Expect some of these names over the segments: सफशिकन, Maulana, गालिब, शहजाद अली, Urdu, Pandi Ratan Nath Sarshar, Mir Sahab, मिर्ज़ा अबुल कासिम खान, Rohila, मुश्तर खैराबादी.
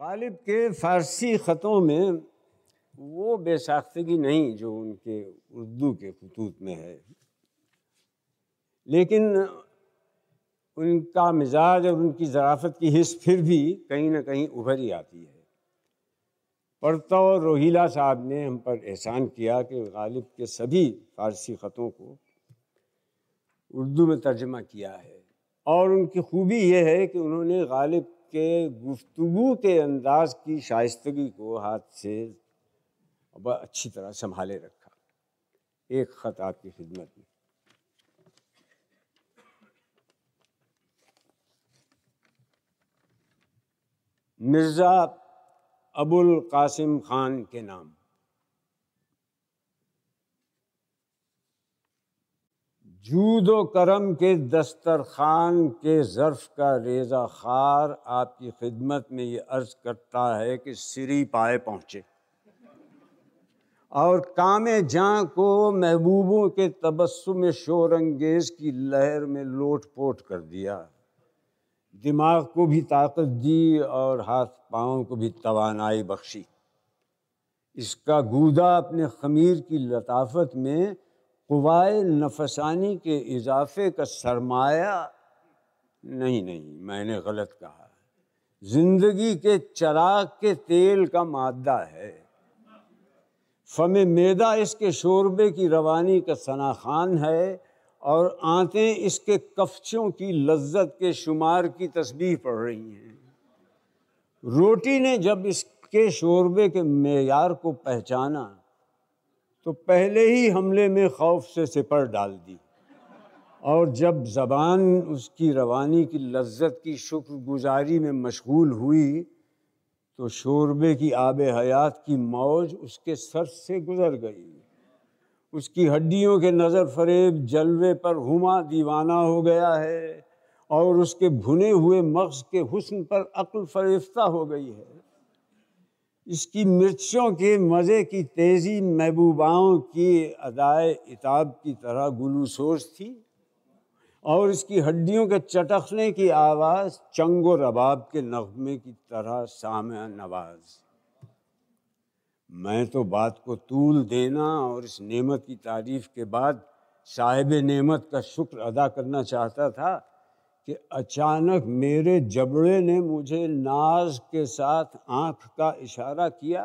गालिब के फ़ारसी ख़तों में वो बेसाख्तगी नहीं जो उनके उर्दू के खतूत में है, लेकिन उनका मिजाज और उनकी ज़राफ़त की हिस्स फिर भी कहीं ना कहीं उभर ही आती है। पर्ता और रोहिला साहब ने हम पर एहसान किया कि गालिब के सभी फ़ारसी ख़तों को उर्दू में तर्जमा किया है, और उनकी खूबी यह है कि उन्होंने गालिब के गुफ्तगू के अंदाज़ की शाइस्तगी को हाथ से बहुत अच्छी तरह संभाले रखा। एक ख़त आपकी खिदमत में। मिर्ज़ा अबुल कासिम खान के नाम। जूदो करम के दस्तरखान के ज़र्फ़ का रेज़ा ख़ार आपकी खिदमत में ये अर्ज़ करता है कि सिरी पाए पहुँचे, और काम जाँ को महबूबों के तबस्सुम शोरंगेज़ की लहर में लोट पोट कर दिया, दिमाग को भी ताकत दी और हाथ पाँव को भी तवानाई बख्शी। इसका गूदा अपने खमीर की लताफत में क़ुवाए नफसानी के इजाफे का सरमाया। नहीं, मैंने गलत कहा, ज़िंदगी के चराग के तेल का मादा है। फ़मे मैदा इसके शोरबे की रवानी का सनाखान है, और आंतें इसके कफचों की लज्जत के शुमार की तस्बीह पढ़ रही हैं। रोटी ने जब इसके शोरबे के मेयार को पहचाना तो पहले ही हमले में खौफ से सिपर डाल दी, और जब ज़बान उसकी रवानी की लज्जत की शुक्रगुजारी में मशगूल हुई तो शोरबे की आबे हयात की मौज उसके सर से गुज़र गई। उसकी हड्डियों के नज़र फरेब जलवे पर हुमा दीवाना हो गया है, और उसके भुने हुए मग़ज़ के हुस्न पर अक्ल फरेफ्ता हो गई है। इसकी मिर्चों के मज़े की तेज़ी महबूबाओं की अदाए इताब की तरह गुलूसोज़ थी, और इसकी हड्डियों के चटखने की आवाज़ चंगो रबाब के नगमे की तरह सामया नवाज़। मैं तो बात को तूल देना और इस नेमत की तारीफ़ के बाद साहिब नेमत का शुक्र अदा करना चाहता था कि अचानक मेरे जबड़े ने मुझे नाज के साथ आँख का इशारा किया,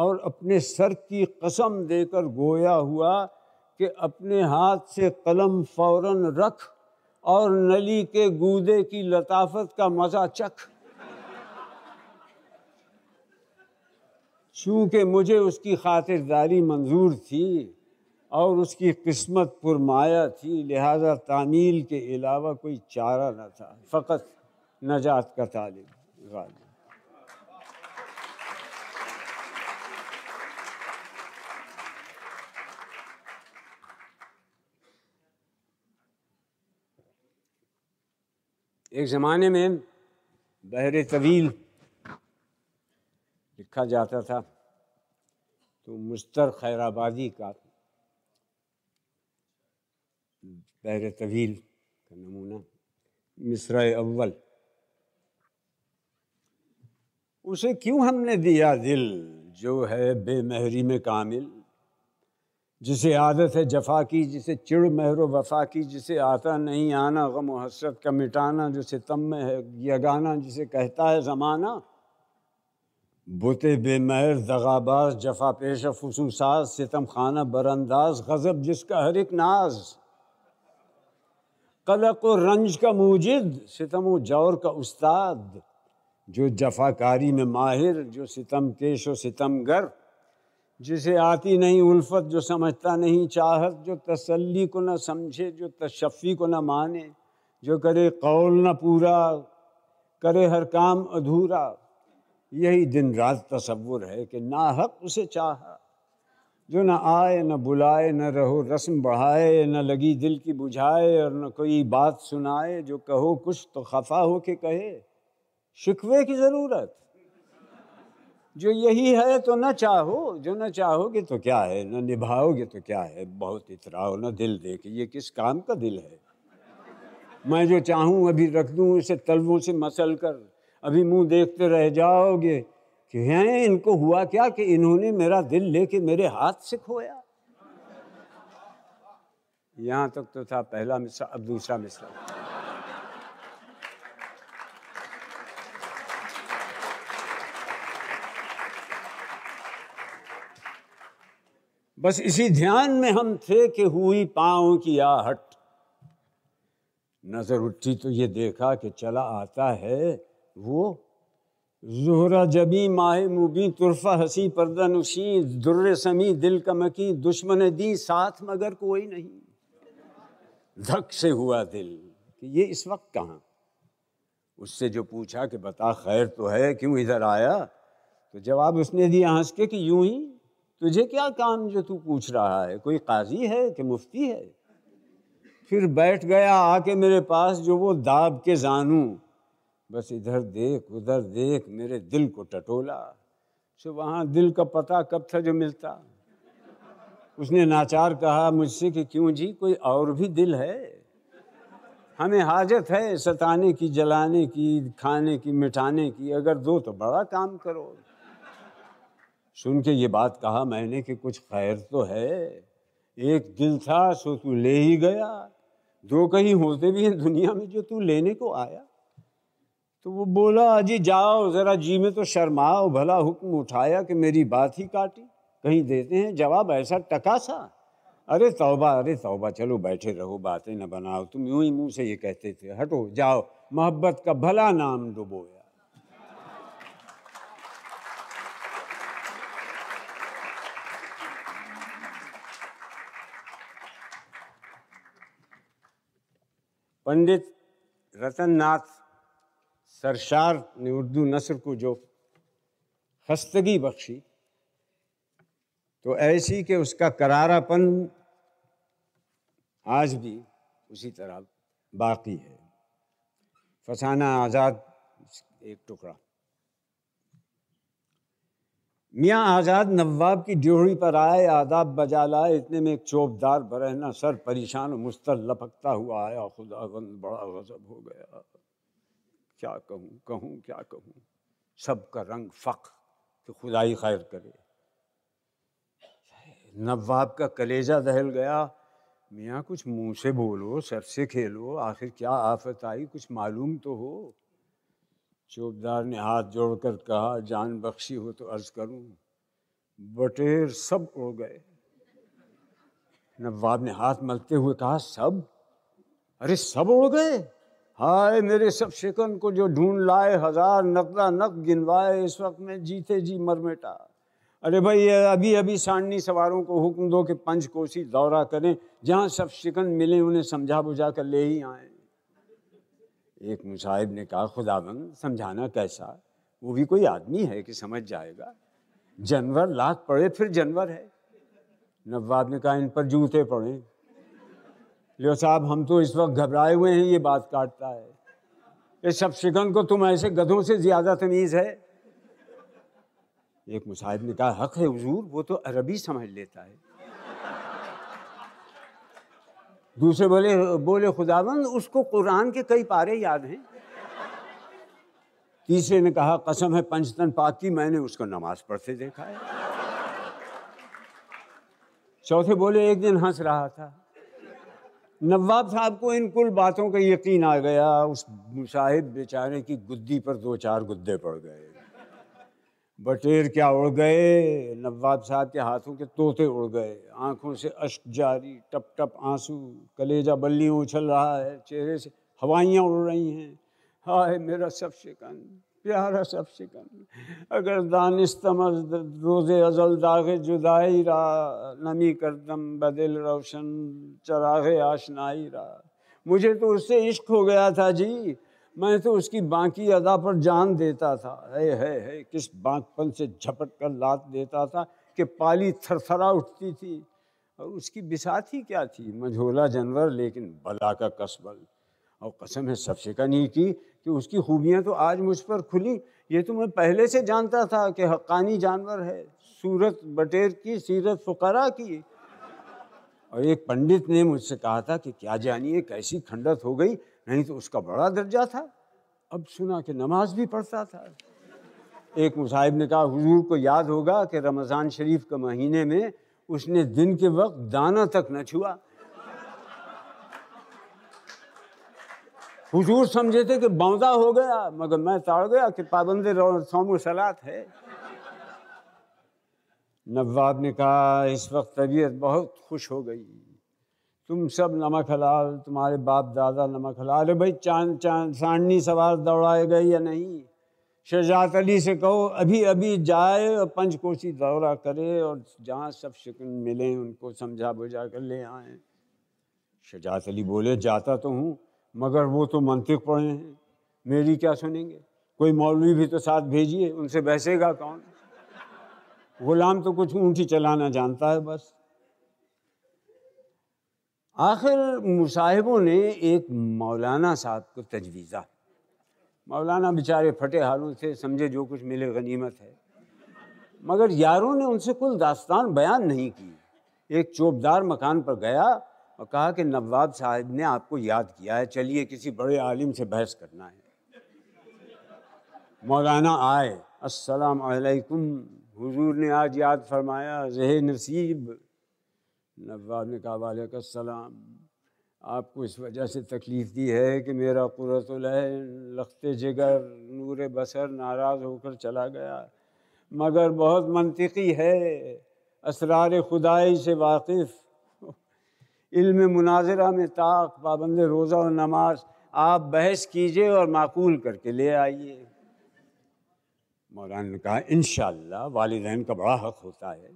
और अपने सर की कसम देकर गोया हुआ कि अपने हाथ से कलम फौरन रख और नली के गूदे की लताफत का मज़ा चख। चूँकि मुझे उसकी खातिरदारी मंजूर थी और उसकी किस्मत पुरमाया थी, लिहाजा तामील के अलावा कोई चारा न था, फ़कत नजात का तालिब गालिब। एक ज़माने में बहरे तवील लिखा जाता था, तो मुश्तर खैराबादी का बहरे तवील का नमूना मिसरा अव्वल। उसे क्यों हमने दिया दिल जो है बेमहरी में कामिल, जिसे आदत है जफा की, जिसे चिड़ महर व वफा की, जिसे आता नहीं आना गम व हसरत का मिटाना, जिसे तम में है यगाना, जिसे कहता है ज़माना। बुते बेमहर दगाबाज जफा पेशा फसूसाज सितम खाना बरंदाज गज़ब जिसका हर एक नाज, क़लक़ और रंज का मूजिद सितम व जौर का उस्ताद, जो जफाकारी में माहिर जो सितम केश व सितमगर, जिसे आती नहीं उल्फत जो समझता नहीं चाहत, जो तसल्ली को न समझे जो तशफ़ी को न माने, जो करे कौल न पूरा करे हर काम अधूरा। यही दिन रात तसव्वुर है कि ना हक उसे चाहा, जो ना आए न बुलाए न रहो रस्म बढ़ाए, न लगी दिल की बुझाए और न कोई बात सुनाए, जो कहो कुछ तो खफा हो के कहे शिकवे की ज़रूरत, जो यही है तो न चाहो, जो न चाहोगे तो क्या है, न निभाओगे तो क्या है, बहुत इतराओ न दिल दे के ये किस काम का दिल है। मैं जो चाहूँ अभी रख दूँ, इसे तलवों से मसल कर अभी मुंह देखते रह जाओगे कि हैं इनको हुआ क्या कि इन्होंने मेरा दिल लेके मेरे हाथ से खोया। यहाँ तक तो था पहला मिसरा, अब दूसरा मिसरा। बस इसी ध्यान में हम थे कि हुई पाँव की आहट, नजर उठी तो ये देखा कि चला आता है वो जोहरा जबी माहे मुबी तुरफा हसी पर्दा नुशी दुर्र समी दिल कमकी दुश्मन दी साथ मगर कोई नहीं। धक से हुआ दिल कि ये इस वक्त कहाँ। उससे जो पूछा कि बता खैर तो है, क्यों इधर आया, तो जवाब उसने दिया हंस के कि यूं ही, तुझे क्या काम जो तू पूछ रहा है, कोई काजी है कि मुफ्ती है। फिर बैठ गया आके मेरे पास जो वो दाब के जानू, बस इधर देख उधर देख, मेरे दिल को टटोला। सो वहाँ दिल का पता कब था जो मिलता। उसने नाचार कहा मुझसे कि क्यों जी, कोई और भी दिल है, हमें हाजत है सताने की, जलाने की, खाने की, मिटाने की, अगर दो तो बड़ा काम करो। सुन के ये बात कहा मैंने कि कुछ खैर तो है, एक दिल था सो तू ले ही गया, दो कहीं होते भी हैं दुनिया में जो तू लेने को आया। तो वो बोला अजी जाओ ज़रा जी में तो शर्माओ, भला हुक्म उठाया कि मेरी बात ही काटी, कहीं देते हैं जवाब ऐसा टका सा, अरे तौबा अरे तौबा, चलो बैठे रहो बातें न बनाओ, तुम यूं ही मुँह से ये कहते थे, हटो जाओ मोहब्बत का भला नाम डुबोया। पंडित रतन नाथ सरशार ने उर्दू नस्र को जो खस्तगी बख्शी तो ऐसी कि उसका करारापन आज भी उसी तरह बाकी है। फसाना आज़ाद एक टुकड़ा। मियाँ आज़ाद नवाब की ड्योहरी पर आए, आदाब बजा लाए, इतने में एक चोपदार बरहना सर परेशान और मुस्तर लपकता हुआ आया। खुदावंद बड़ा गजब हो गया, क्या कहूँ कहूँ क्या कहूँ, सबका रंग फख कि खुदाई खैर करे। नवाब का कलेजा दहल गया, मियाँ कुछ मुँह से बोलो, सर से खेलो, आखिर क्या आफत आई, कुछ मालूम तो हो। चौबदार ने हाथ जोड़कर कहा जान बख्शी हो तो अर्ज करूं, बटेर सब उड़ गए। नवाब ने हाथ मलते हुए कहा सब, अरे सब उड़ गए, हाय मेरे सब शिकन को जो ढूंढ लाए, हजार नकदा नक गिनवाए, इस वक्त में जीते जी मरमेटा। अरे भाई अभी अभी सांडनी सवारों को हुक्म दो कि पंचकोसी दौरा करें, जहाँ सब शिकन मिले उन्हें समझा बुझा कर ले ही आए। एक मुसाहिब ने कहा खुदावंद समझाना कैसा, वो भी कोई आदमी है कि समझ जाएगा, जानवर लाख पड़े फिर जानवर है। नवाब ने कहा इन पर जूते पड़े, लियो साहब हम तो इस वक्त घबराए हुए हैं, ये बात काटता है, ये सब शिकन को तुम ऐसे गधों से ज़्यादा तमीज़ है। एक मुसाहिब ने कहा हक़ है हुजूर, वो तो अरबी समझ लेता है। दूसरे बोले खुदावंद उसको कुरान के कई पारे याद हैं। तीसरे ने कहा कसम है पंचतन पाक की, मैंने उसको नमाज पढ़ते देखा है। चौथे बोले एक दिन हंस रहा था। नवाब साहब को इन कुल बातों का यकीन आ गया, उस मुसाहिब बेचारे की गुद्दी पर दो चार गुद्दे पड़ गए। बटेर क्या उड़ गए, नवाब साहब के हाथों के तोते उड़ गए, आंखों से अश्क जारी, टप टप आंसू, कलेजा बल्ली उछल रहा है, चेहरे से हवाइयाँ उड़ रही हैं। हाय मेरा सब शिकन प्यारा सब शिकन, अगर दानिश तमज रोज़े अजल दागे जुदाई रा, नमी करदम बदिल रोशन चरागे आशनाई रा। मुझे तो उससे इश्क हो गया था जी, मैं तो उसकी बाँकी अदा पर जान देता था, है किस बाँकपन से झपट कर लात देता था कि पाली थरथरा उठती थी। और उसकी बिसात ही क्या थी, मझोला जानवर लेकिन भला का कसबल। और कसम है सब शिकन ही की कि उसकी खूबियाँ तो आज मुझ पर खुली, ये तो मैं पहले से जानता था कि हक़ानी जानवर है, सूरत बटेर की सीरत फ़ुकरा की। और एक पंडित ने मुझसे कहा था कि क्या जानिए कैसी खंडत हो गई, नहीं तो उसका बड़ा दर्जा था। अब सुना कि नमाज भी पढ़ता था। एक मुसाहिब ने कहा हुजूर को याद होगा कि रमज़ान शरीफ के महीने में उसने दिन के वक्त दाना तक न छुआ। हुजूर समझे थे कि बौंदा हो गया, मगर मैं ताड़ गया कि पाबंदी सौम सलात है। नवाब ने कहा इस वक्त तबीयत बहुत खुश हो गई, तुम सब नमक हलाल, तुम्हारे बाप दादा नमक हलाल। अरे भाई चांद सांडनी सवार दौड़ाए गए या नहीं? शहजाद अली से कहो अभी अभी जाए और पंचकोशी दौरा करे और जहाँ सब शिकन मिले उनको समझा बुझा कर ले आए। शहजाद अली बोले जाता तो हूँ मगर वो तो मंतिक पढ़े हैं, मेरी क्या सुनेंगे? कोई मौलवी भी तो साथ भेजिए, उनसे बहसेगा कौन? गुलाम तो कुछ ऊँची चलाना जानता है बस। आखिर मुसाहिबों ने एक मौलाना साहब को तजवीज़ा। मौलाना बेचारे फटे हालों से समझे जो कुछ मिले गनीमत है, मगर यारों ने उनसे कुल दास्तान बयान नहीं की। एक चोपदार मकान पर गया और कहा कि नवाब साहब ने आपको याद किया है, चलिए किसी बड़े आलिम से बहस करना है। मौलाना आए, अस्सलाम अलैकुम, हुजूर ने आज याद फरमाया, जहे नसीब। नवाब ने कहा वालेकुम सलाम, आपको इस वजह से तकलीफ़ दी है कि मेरा कुर्रतुल ऐन, लख्ते जिगर, नूर बसर नाराज़ होकर चला गया, मगर बहुत मंतिकी है, असरार खुदाई से वाकिफ़, इल्म मुनाजरा में ताक़, पाबंद रोज़ा और नमाज। आप बहस कीजिए और माकूल करके ले आइए। मौलाना ने कहा इंशाअल्लाह, वालिदैन का बड़ा हक़ होता है,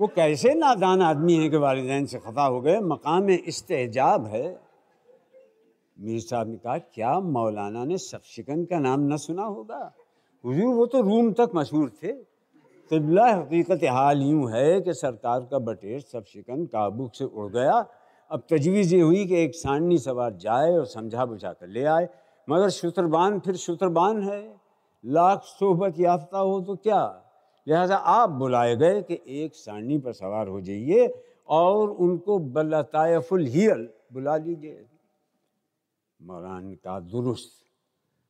वो कैसे नादान आदमी हैं कि वालिदैन से खता हो गए, मकाम इस्तेजाब है। मीर साहब ने कहा क्या मौलाना ने सफशिकन का नाम न सुना होगा? हुजूर वो तो रूम तक मशहूर थे। क़िबला हकीकत हाल यूँ है कि सरकार का बटेर सफशिकन काबुक से उड़ गया। अब तजवीज़ ये हुई कि एक सांडनी सवार जाए और समझा बुझा कर ले आए, मगर शुतरबान फिर शुतरबान है, लाख सोहबत याफ्ता हो तो क्या। लिहाजा आप बुलाए गए कि एक सांडनी पर सवार हो जाइए और उनको बलतायफुल हियल बुला लीजिए। मौलाना का दुरुस्त,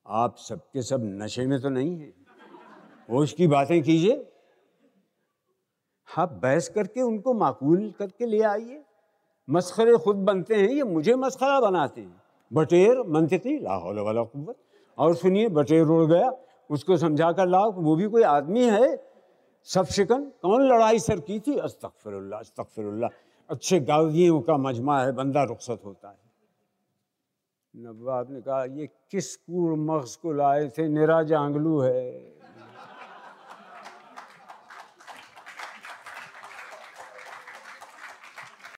आप सबके सब नशे में तो नहीं हैं, होश की बातें कीजिए, आप बहस करके उनको माकूल करके ले आइए। मस्खरे खुद बनते हैं, ये मुझे मस्खरा बनाते हैं, बटेर मंतिकी ला हौल वला कुव्वत। और सुनिए बटेर उड़ गया, उसको समझा कर लाओ, वो भी कोई आदमी है सफशिकन, कौन लड़ाई सर की थी, अस्तगफिरुल्लाह अस्तगफिरुल्लाह, अच्छे गावदियों का मजमा है, बंदा रुखसत होता है। नवाब ने कहा ये किस कूड़ मग़ज़ को लाए थे, निरा जांगलू है।